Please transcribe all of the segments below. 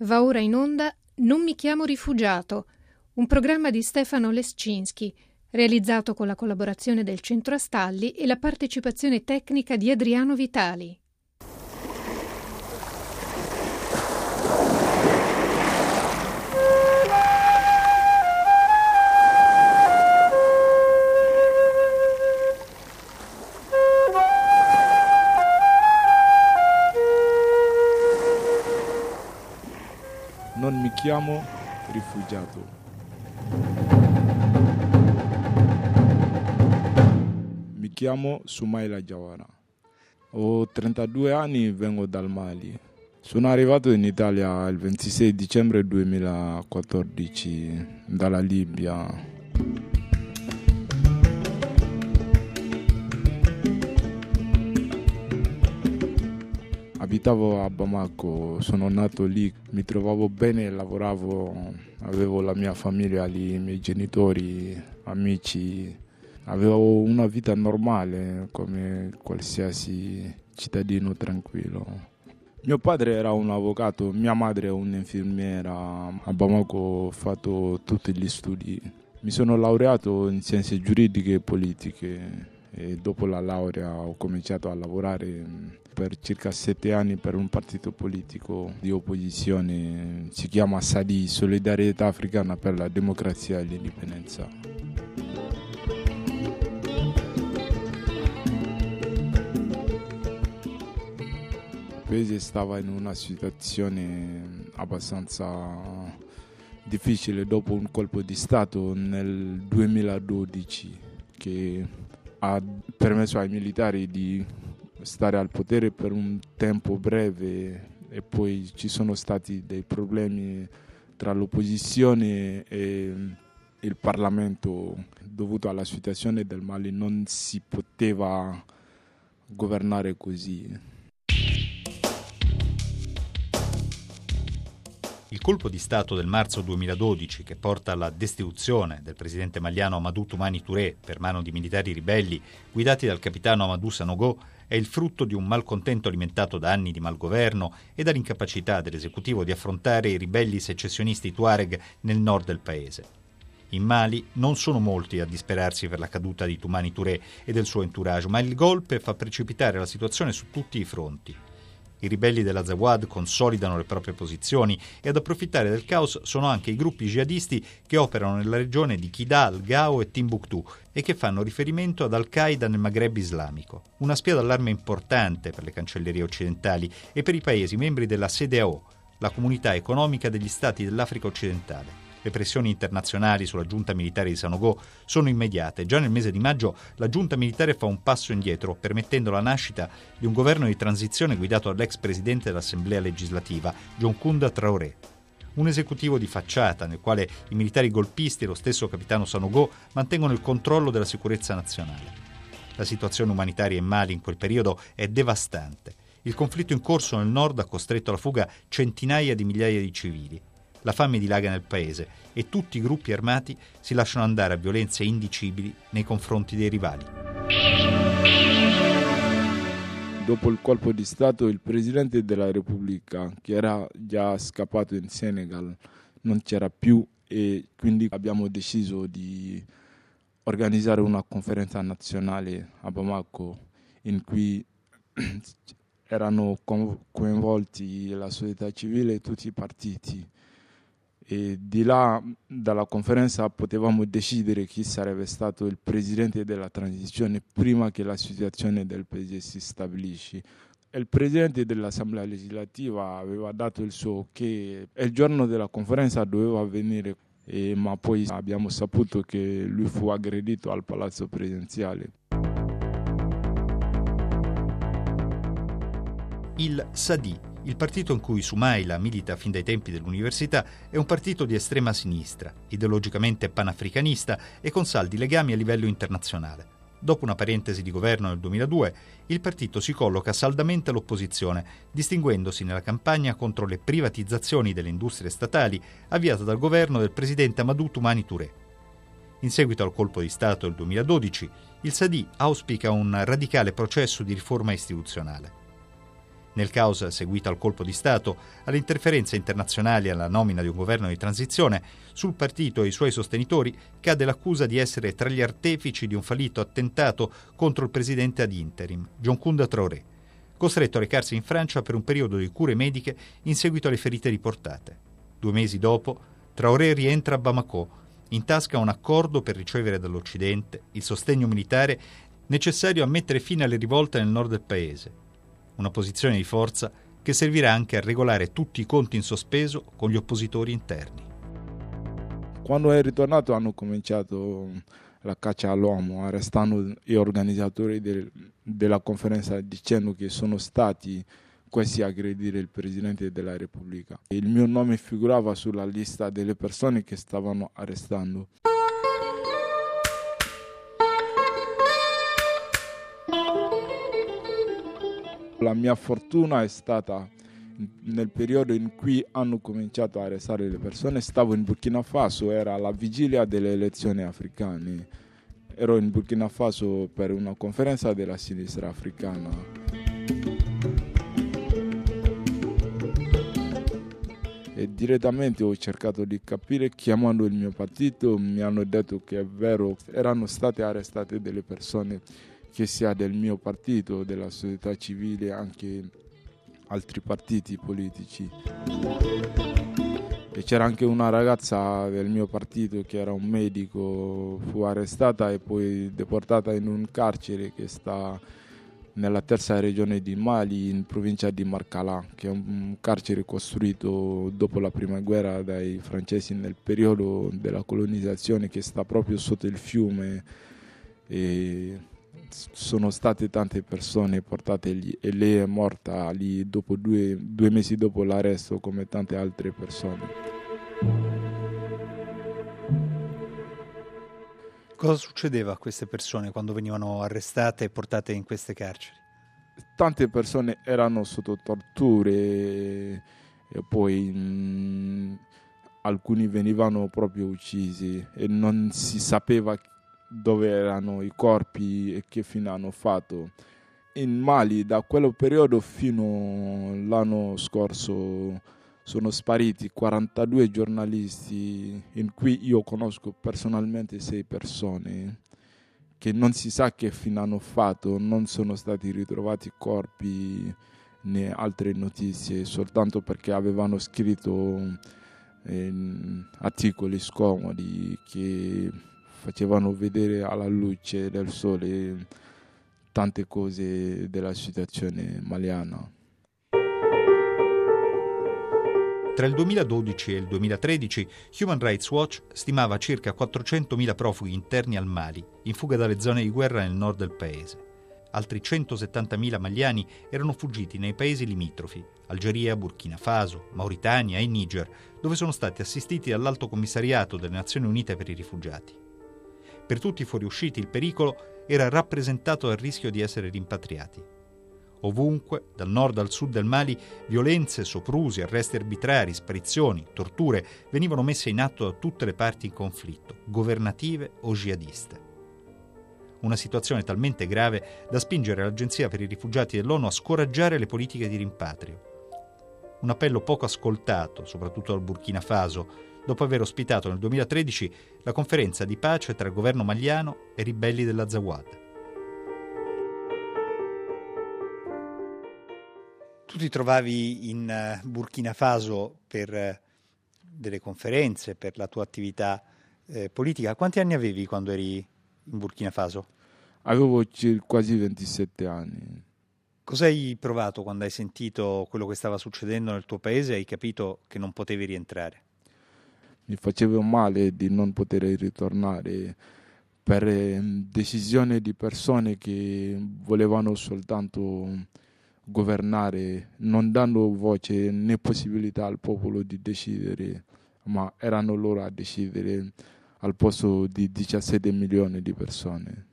Va ora in onda Non mi chiamo rifugiato, un programma di Stefano Leszczynski, realizzato con la collaborazione del Centro Astalli e la partecipazione tecnica di Adriano Vitali. Non mi chiamo rifugiato. Mi chiamo Soumaïla Diawara. Ho 32 anni e vengo dal Mali. Sono arrivato in Italia il 26 dicembre 2014 dalla Libia. Abitavo a Bamako, sono nato lì, mi trovavo bene, lavoravo, avevo la mia famiglia lì, i miei genitori, amici. Avevo una vita normale come qualsiasi cittadino tranquillo. Mio padre era un avvocato, mia madre un'infermiera. A Bamako ho fatto tutti gli studi. Mi sono laureato in scienze giuridiche e politiche. E dopo la laurea ho cominciato a lavorare per circa 7 anni per un partito politico di opposizione, si chiama SADI, Solidarietà Africana per la Democrazia e l'Indipendenza. Il paese stava in una situazione abbastanza difficile dopo un colpo di Stato nel 2012 che ha permesso ai militari di stare al potere per un tempo breve e poi ci sono stati dei problemi tra l'opposizione e il Parlamento. Dovuto alla situazione del Mali non si poteva governare così. Il colpo di Stato del marzo 2012, che porta alla destituzione del presidente maliano Amadou Toumani Touré per mano di militari ribelli guidati dal capitano Amadou Sanogo, è il frutto di un malcontento alimentato da anni di malgoverno e dall'incapacità dell'esecutivo di affrontare i ribelli secessionisti Tuareg nel nord del paese. In Mali non sono molti a disperarsi per la caduta di Toumani Touré e del suo entourage, ma il golpe fa precipitare la situazione su tutti i fronti. I ribelli della Zawad consolidano le proprie posizioni e ad approfittare del caos sono anche i gruppi jihadisti che operano nella regione di Kidal, Gao e Timbuktu e che fanno riferimento ad Al-Qaeda nel Maghreb islamico. Una spia d'allarme importante per le cancellerie occidentali e per i paesi membri della CEDEAO, la comunità economica degli stati dell'Africa occidentale. Le pressioni internazionali sulla giunta militare di Sanogo sono immediate. Già nel mese di maggio la giunta militare fa un passo indietro, permettendo la nascita di un governo di transizione guidato dall'ex presidente dell'Assemblea legislativa, John Kunda Traoré. Un esecutivo di facciata nel quale i militari golpisti e lo stesso capitano Sanogo mantengono il controllo della sicurezza nazionale. La situazione umanitaria in Mali in quel periodo è devastante. Il conflitto in corso nel nord ha costretto alla fuga centinaia di migliaia di civili. La fame dilaga nel paese e tutti i gruppi armati si lasciano andare a violenze indicibili nei confronti dei rivali. Dopo il colpo di Stato, il Presidente della Repubblica, che era già scappato in Senegal, non c'era più e quindi abbiamo deciso di organizzare una conferenza nazionale a Bamako in cui erano coinvolti la società civile e tutti i partiti. E di là dalla conferenza potevamo decidere chi sarebbe stato il presidente della transizione prima che la situazione del paese si stabilisci. Il presidente dell'Assemblea legislativa aveva dato il suo ok e il giorno della conferenza doveva venire, ma poi abbiamo saputo che lui fu aggredito al palazzo presidenziale. Il SADI, il partito in cui Soumaïla milita fin dai tempi dell'università, è un partito di estrema sinistra, ideologicamente panafricanista e con saldi legami a livello internazionale. Dopo una parentesi di governo nel 2002, il partito si colloca saldamente all'opposizione, distinguendosi nella campagna contro le privatizzazioni delle industrie statali avviata dal governo del presidente Amadou Toumani Touré. In seguito al colpo di Stato del 2012, il SADI auspica un radicale processo di riforma istituzionale. Nel caos seguito al colpo di Stato, alle interferenze internazionali e alla nomina di un governo di transizione, sul partito e i suoi sostenitori cade l'accusa di essere tra gli artefici di un fallito attentato contro il presidente ad interim, John Kunda Traoré, costretto a recarsi in Francia per un periodo di cure mediche in seguito alle ferite riportate. 2 mesi dopo, Traoré rientra a Bamako, in tasca un accordo per ricevere dall'Occidente il sostegno militare necessario a mettere fine alle rivolte nel nord del paese. Una posizione di forza che servirà anche a regolare tutti i conti in sospeso con gli oppositori interni. Quando è ritornato hanno cominciato la caccia all'uomo, arrestando gli organizzatori della conferenza dicendo che sono stati questi a aggredire il Presidente della Repubblica. Il mio nome figurava sulla lista delle persone che stavano arrestando. La mia fortuna è stata nel periodo in cui hanno cominciato a arrestare le persone. Stavo in Burkina Faso, era la vigilia delle elezioni africane. Ero in Burkina Faso per una conferenza della sinistra africana. E direttamente ho cercato di capire, chiamando il mio partito, mi hanno detto che è vero, erano state arrestate delle persone che sia del mio partito, della società civile, anche altri partiti politici. E c'era anche una ragazza del mio partito che era un medico, fu arrestata e poi deportata in un carcere che sta nella 3ª regione di Mali, in provincia di Markala, che è un carcere costruito dopo la prima guerra dai francesi nel periodo della colonizzazione, che sta proprio sotto il fiume. E sono state tante persone portate lì e lei è morta lì dopo due mesi dopo l'arresto, come tante altre persone. Cosa succedeva a queste persone quando venivano arrestate e portate in queste carceri? Tante persone erano sotto torture e poi alcuni venivano proprio uccisi e non si sapeva dove erano i corpi e che fine hanno fatto. In Mali, da quel periodo fino all'anno scorso, sono spariti 42 giornalisti, in cui io conosco personalmente 6 persone, che non si sa che fine hanno fatto, non sono stati ritrovati corpi né altre notizie, soltanto perché avevano scritto articoli scomodi che facevano vedere alla luce del sole tante cose della situazione maliana. Tra il 2012 e il 2013 Human Rights Watch stimava circa 400.000 profughi interni al Mali, in fuga dalle zone di guerra nel nord del paese. Altri 170.000 maliani erano fuggiti nei paesi limitrofi, Algeria, Burkina Faso, Mauritania e Niger, dove sono stati assistiti dall'Alto Commissariato delle Nazioni Unite per i Rifugiati. Per tutti i fuoriusciti il pericolo era rappresentato dal rischio di essere rimpatriati. Ovunque, dal nord al sud del Mali, violenze, soprusi, arresti arbitrari, sparizioni, torture venivano messe in atto da tutte le parti in conflitto, governative o jihadiste. Una situazione talmente grave da spingere l'Agenzia per i Rifugiati dell'ONU a scoraggiare le politiche di rimpatrio. Un appello poco ascoltato, soprattutto dal Burkina Faso, dopo aver ospitato nel 2013 la conferenza di pace tra il governo maliano e i ribelli della Zawad. Tu ti trovavi in Burkina Faso per delle conferenze, per la tua attività politica. Quanti anni avevi quando eri in Burkina Faso? Avevo quasi 27 anni. Cosa hai provato quando hai sentito quello che stava succedendo nel tuo paese e hai capito che non potevi rientrare? Mi faceva male di non poter ritornare per decisione di persone che volevano soltanto governare, non dando voce né possibilità al popolo di decidere, ma erano loro a decidere al posto di 17 milioni di persone.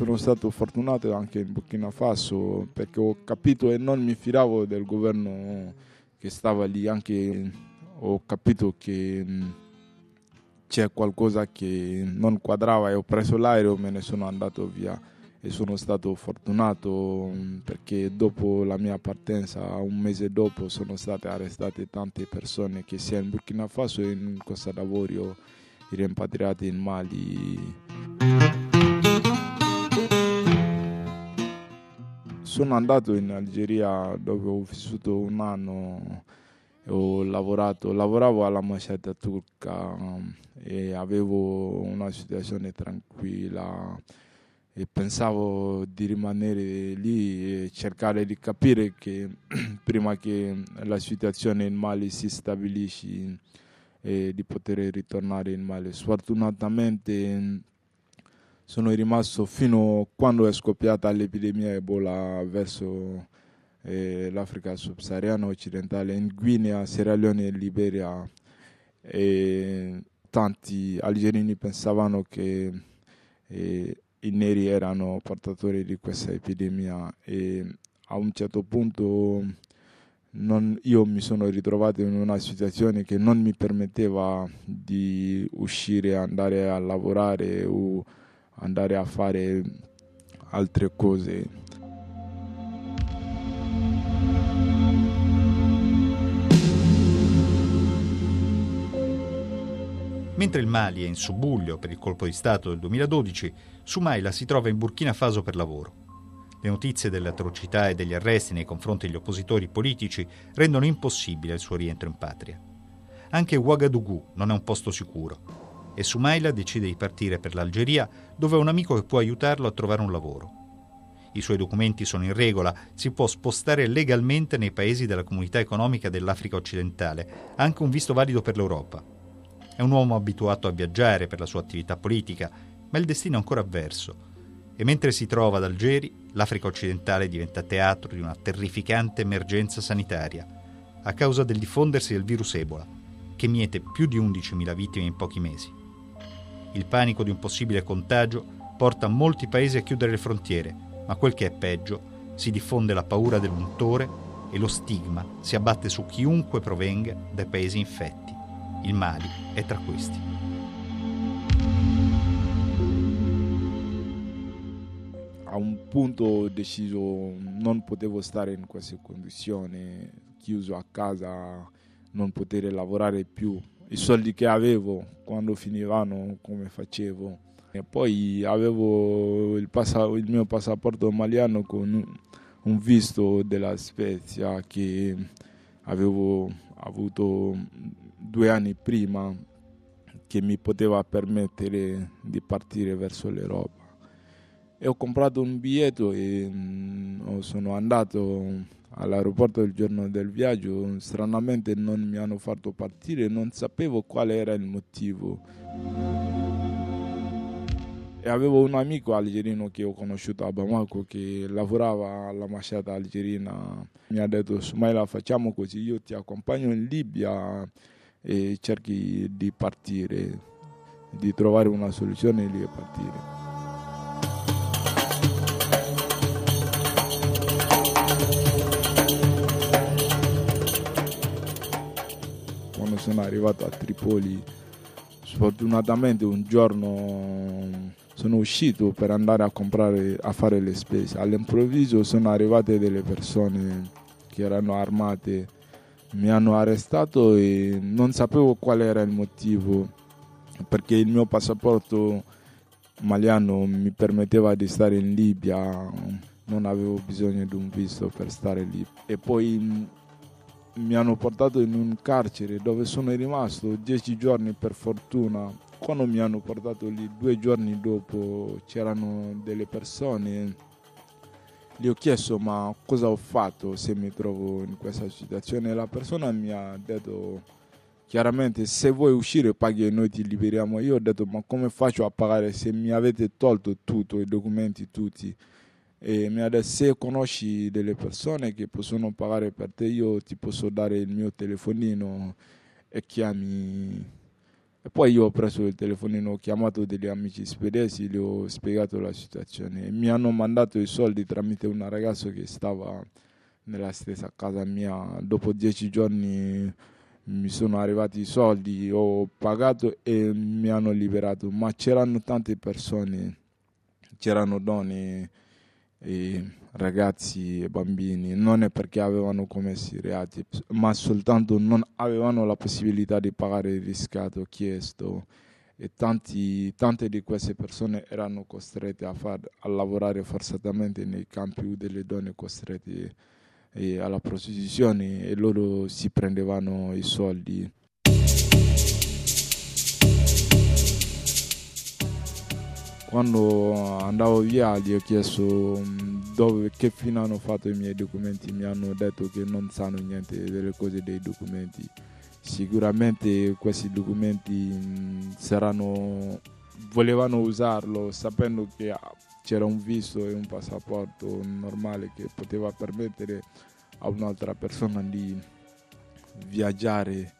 Sono stato fortunato anche in Burkina Faso perché ho capito e non mi fidavo del governo che stava lì. Anche ho capito che c'è qualcosa che non quadrava e ho preso l'aereo, me ne sono andato via e sono stato fortunato perché dopo la mia partenza, un mese dopo, sono state arrestate tante persone che sia in Burkina Faso e in Costa d'Avorio, rimpatriate in Mali. Sono andato in Algeria dove ho vissuto un anno. Lavoravo all'ambasciata turca e avevo una situazione tranquilla e pensavo di rimanere lì e cercare di capire che prima che la situazione in Mali si stabilisci e di poter ritornare in Mali. Sfortunatamente sono rimasto fino a quando è scoppiata l'epidemia Ebola verso l'Africa subsahariana occidentale, in Guinea, Sierra Leone e Liberia, e tanti algerini pensavano che i neri erano portatori di questa epidemia e a un certo punto io mi sono ritrovato in una situazione che non mi permetteva di uscire, andare a lavorare o andare a fare altre cose. Mentre il Mali è in subbuglio per il colpo di Stato del 2012, Soumaïla si trova in Burkina Faso per lavoro. Le notizie delle atrocità e degli arresti nei confronti degli oppositori politici rendono impossibile il suo rientro in patria. Anche Ouagadougou non è un posto sicuro e Soumaïla decide di partire per l'Algeria, dove ha un amico che può aiutarlo a trovare un lavoro. I suoi documenti sono in regola, si può spostare legalmente nei paesi della comunità economica dell'Africa occidentale, ha anche un visto valido per l'Europa. È un uomo abituato a viaggiare per la sua attività politica, ma il destino è ancora avverso. E mentre si trova ad Algeri, l'Africa occidentale diventa teatro di una terrificante emergenza sanitaria a causa del diffondersi del virus Ebola, che miete più di 11.000 vittime in pochi mesi. Il panico di un possibile contagio porta molti paesi a chiudere le frontiere, ma quel che è peggio, si diffonde la paura dell'untore e lo stigma si abbatte su chiunque provenga dai paesi infetti. Il Mali è tra questi. A un punto ho deciso non potevo stare in queste condizioni, chiuso a casa, non poter lavorare più. I soldi che avevo, quando finivano, come facevo? E poi avevo il mio passaporto maliano con un visto della Svezia che avevo avuto 2 anni prima, che mi poteva permettere di partire verso l'Europa. E ho comprato un biglietto e sono andato all'aeroporto il giorno del viaggio. Stranamente non mi hanno fatto partire, non sapevo quale era il motivo. E avevo un amico algerino che ho conosciuto a Bamako che lavorava all'ambasciata algerina. Mi ha detto: Soumaïla, facciamo così, io ti accompagno in Libia e cerchi di partire, di trovare una soluzione lì e partire. Quando sono arrivato a Tripoli, sfortunatamente un giorno sono uscito per andare a comprare, a fare le spese. All'improvviso sono arrivate delle persone che erano armate. Mi hanno arrestato e non sapevo qual era il motivo, perché il mio passaporto maliano mi permetteva di stare in Libia, non avevo bisogno di un visto per stare lì. E poi mi hanno portato in un carcere dove sono rimasto 10 giorni per fortuna. Quando mi hanno portato lì 2 giorni dopo c'erano delle persone. Gli ho chiesto: ma cosa ho fatto se mi trovo in questa situazione? La persona mi ha detto chiaramente: se vuoi uscire paghi e noi ti liberiamo. Io ho detto: ma come faccio a pagare se mi avete tolto tutto, i documenti tutti? E mi ha detto: se conosci delle persone che possono pagare per te, io ti posso dare il mio telefonino e chiami. E poi io ho preso il telefonino, ho chiamato degli amici svedesi, gli ho spiegato la situazione e mi hanno mandato i soldi tramite un ragazzo che stava nella stessa casa mia. Dopo 10 giorni mi sono arrivati i soldi, ho pagato e mi hanno liberato, ma c'erano tante persone, c'erano donne e ragazzi e bambini, non è perché avevano commesso i reati, ma soltanto non avevano la possibilità di pagare il riscatto chiesto, e tante di queste persone erano costrette a lavorare forzatamente nei campi delle donne costrette alla prostituzione, e loro si prendevano i soldi. Quando andavo via gli ho chiesto che fine hanno fatto i miei documenti, mi hanno detto che non sanno niente delle cose dei documenti. Sicuramente questi documenti volevano usarlo sapendo che c'era un visto e un passaporto normale che poteva permettere a un'altra persona di viaggiare.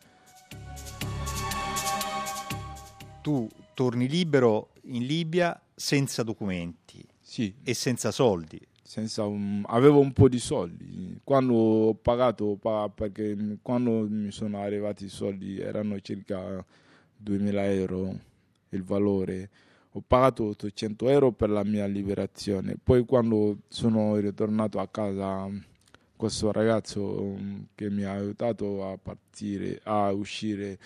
Tu torni libero in Libia senza documenti, sì, e senza soldi. Avevo un po' di soldi. Quando ho pagato, perché quando mi sono arrivati i soldi erano circa 2.000 euro il valore. Ho pagato 800 euro per la mia liberazione. Poi quando sono ritornato a casa, questo ragazzo che mi ha aiutato a uscire,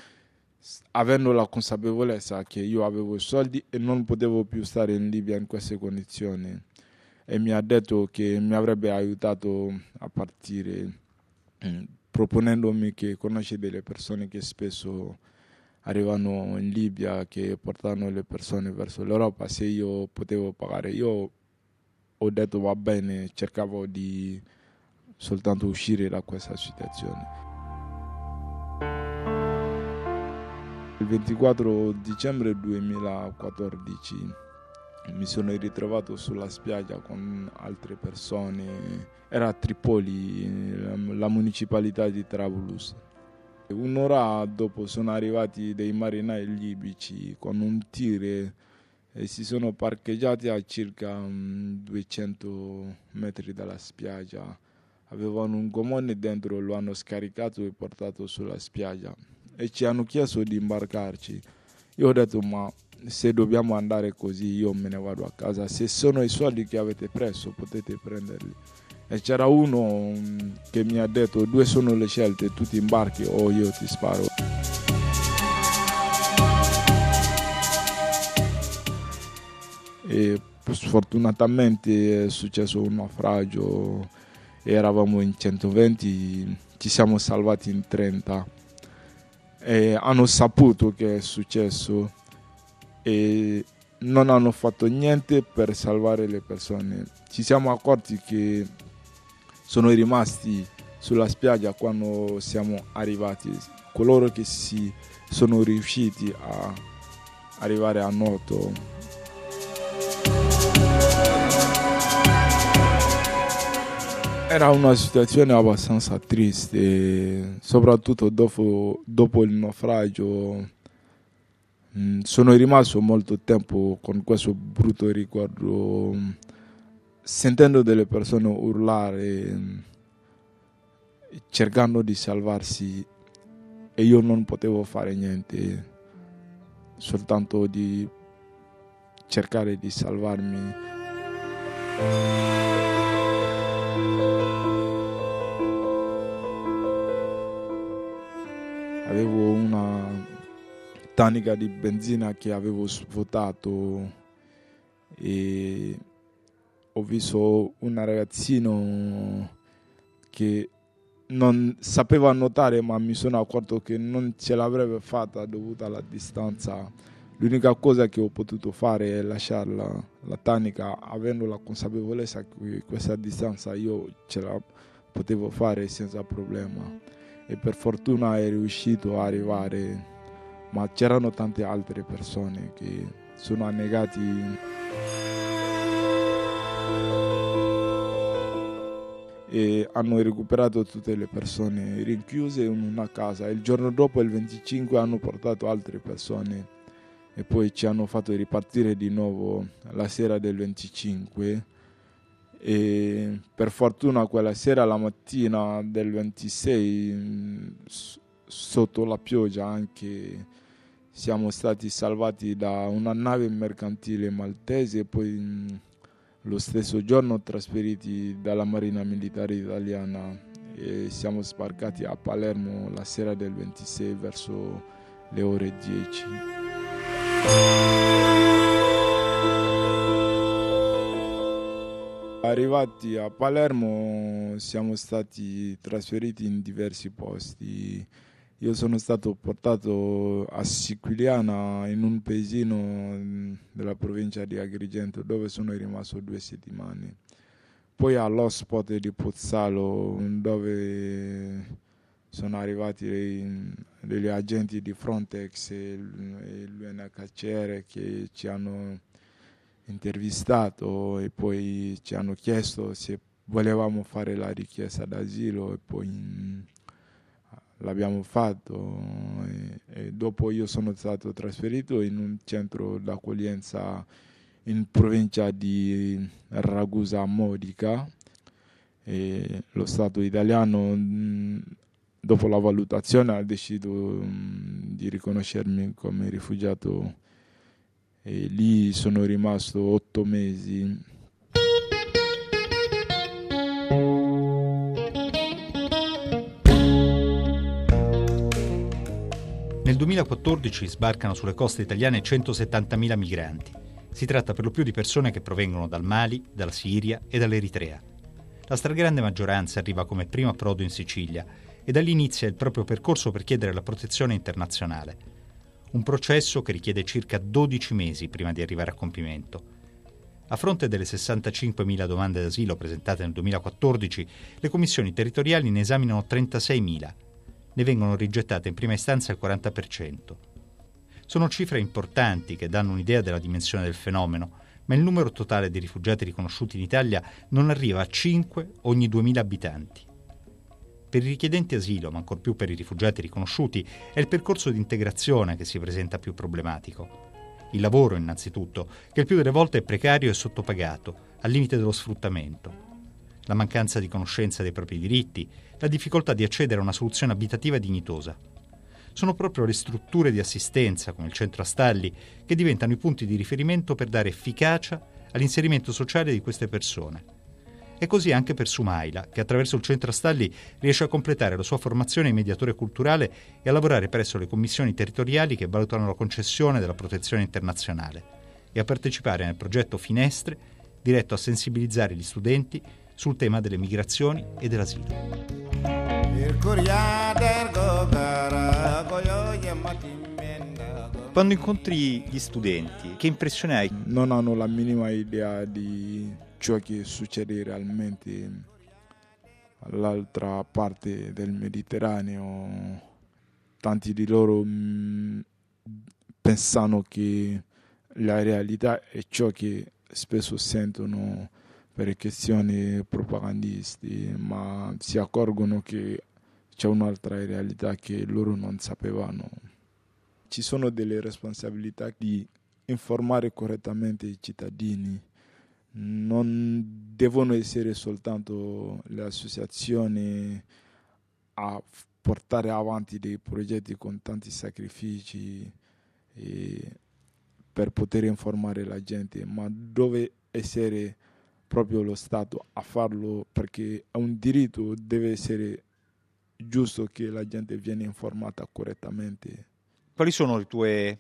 avendo la consapevolezza che io avevo i soldi e non potevo più stare in Libia in queste condizioni, e mi ha detto che mi avrebbe aiutato a partire, proponendomi che conosce delle persone che spesso arrivano in Libia, che portano le persone verso l'Europa, se io potevo pagare. Io ho detto va bene, cercavo di soltanto uscire da questa situazione. Il 24 dicembre 2014 mi sono ritrovato sulla spiaggia con altre persone. Era a Tripoli, la municipalità di Trablus. Un'ora dopo sono arrivati dei marinai libici con un tir e si sono parcheggiati a circa 200 metri dalla spiaggia. Avevano un gommone dentro, lo hanno scaricato e portato sulla spiaggia e ci hanno chiesto di imbarcarci. Io ho detto ma se dobbiamo andare così io me ne vado a casa, se sono i soldi che avete preso potete prenderli. E c'era uno che mi ha detto due sono le scelte, tu ti imbarchi o io ti sparo. E sfortunatamente è successo un naufragio, eravamo in 120, ci siamo salvati in 30. E hanno saputo che è successo e non hanno fatto niente per salvare le persone. Ci siamo accorti che sono rimasti sulla spiaggia quando siamo arrivati coloro che si sono riusciti a arrivare a Noto. Era una situazione abbastanza triste, soprattutto dopo il naufragio. Sono rimasto molto tempo con questo brutto ricordo, sentendo delle persone urlare, cercando di salvarsi, e io non potevo fare niente, soltanto di cercare di salvarmi. Avevo una tanica di benzina che avevo svuotato e ho visto un ragazzino che non sapeva nuotare, ma mi sono accorto che non ce l'avrebbe fatta dovuta alla distanza. L'unica cosa che ho potuto fare è lasciarla, la tanica, avendo la consapevolezza che questa distanza io ce la potevo fare senza problema. E per fortuna è riuscito a arrivare, ma c'erano tante altre persone che sono annegati. E hanno recuperato tutte le persone rinchiuse in una casa. Il giorno dopo, il 25, hanno portato altre persone e poi ci hanno fatto ripartire di nuovo la sera del 25. E per fortuna quella sera, la mattina del 26, sotto la pioggia anche. Siamo stati salvati da una nave mercantile maltese e poi lo stesso giorno trasferiti dalla Marina Militare Italiana e siamo sbarcati a Palermo la sera del 26 verso le ore 10. Arrivati a Palermo siamo stati trasferiti in diversi posti. Io sono stato portato a Siculiana, in un paesino della provincia di Agrigento, dove sono rimasto 2 settimane. Poi all'hotspot di Pozzallo, dove sono arrivati degli agenti di Frontex e l'UNHCR che ci hanno intervistato e poi ci hanno chiesto se volevamo fare la richiesta d'asilo e poi l'abbiamo fatto e dopo io sono stato trasferito in un centro d'accoglienza in provincia di Ragusa a Modica e lo Stato italiano dopo la valutazione ha deciso di riconoscermi come rifugiato e lì sono rimasto 8 mesi. Nel 2014 sbarcano sulle coste italiane 170.000 migranti. Si tratta per lo più di persone che provengono dal Mali, dalla Siria e dall'Eritrea. La stragrande maggioranza arriva come primo approdo in Sicilia e da lì inizia il proprio percorso per chiedere la protezione internazionale. Un processo che richiede circa 12 mesi prima di arrivare a compimento. A fronte delle 65.000 domande d'asilo presentate nel 2014, le commissioni territoriali ne esaminano 36.000. Ne vengono rigettate in prima istanza il 40%. Sono cifre importanti che danno un'idea della dimensione del fenomeno, ma il numero totale di rifugiati riconosciuti in Italia non arriva a 5 ogni 2.000 abitanti. Per i richiedenti asilo, ma ancor più per i rifugiati riconosciuti, è il percorso di integrazione che si presenta più problematico. Il lavoro, innanzitutto, che il più delle volte è precario e sottopagato, al limite dello sfruttamento. La mancanza di conoscenza dei propri diritti, la difficoltà di accedere a una soluzione abitativa dignitosa. Sono proprio le strutture di assistenza, come il Centro Astalli, che diventano i punti di riferimento per dare efficacia all'inserimento sociale di queste persone. E così anche per Soumaïla, che attraverso il Centro Astalli riesce a completare la sua formazione in mediatore culturale e a lavorare presso le commissioni territoriali che valutano la concessione della protezione internazionale e a partecipare nel progetto Finestre, diretto a sensibilizzare gli studenti sul tema delle migrazioni e dell'asilo. Quando incontri gli studenti, che impressione hai? Non hanno la minima idea di ciò che succede realmente all'altra parte del Mediterraneo. Tanti di loro pensano che la realtà è ciò che spesso sentono per questioni propagandisti, ma si accorgono che c'è un'altra realtà che loro non sapevano. Ci sono delle responsabilità di informare correttamente i cittadini. Non devono essere soltanto le associazioni a portare avanti dei progetti con tanti sacrifici per poter informare la gente, ma deve essere proprio lo Stato a farlo, perché è un diritto, deve essere giusto che la gente viene informata correttamente. Quali sono le tue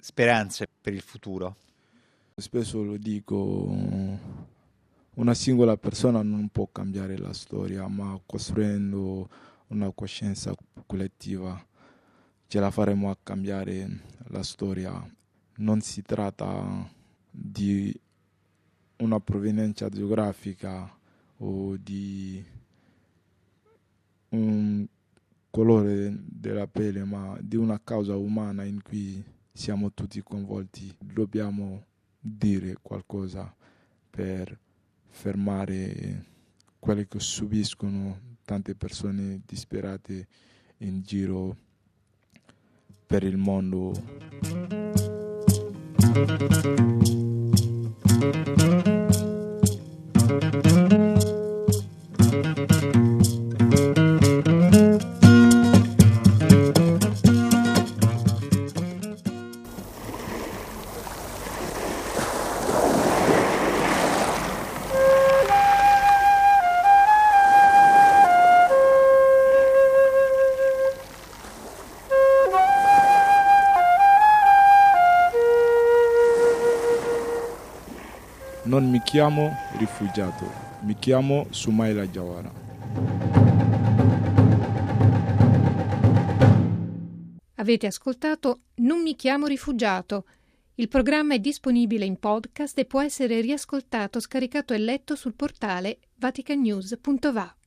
speranze per il futuro? Spesso lo dico, una singola persona non può cambiare la storia, ma costruendo una coscienza collettiva ce la faremo a cambiare la storia. Non si tratta di una provenienza geografica o di un colore della pelle, ma di una causa umana in cui siamo tutti coinvolti. Dobbiamo dire qualcosa per fermare quello che subiscono tante persone disperate in giro per il mondo. Thank you. Non mi chiamo rifugiato, mi chiamo Soumaïla Diawara. Avete ascoltato Non mi chiamo rifugiato. Il programma è disponibile in podcast e può essere riascoltato, scaricato e letto sul portale vaticannews.va.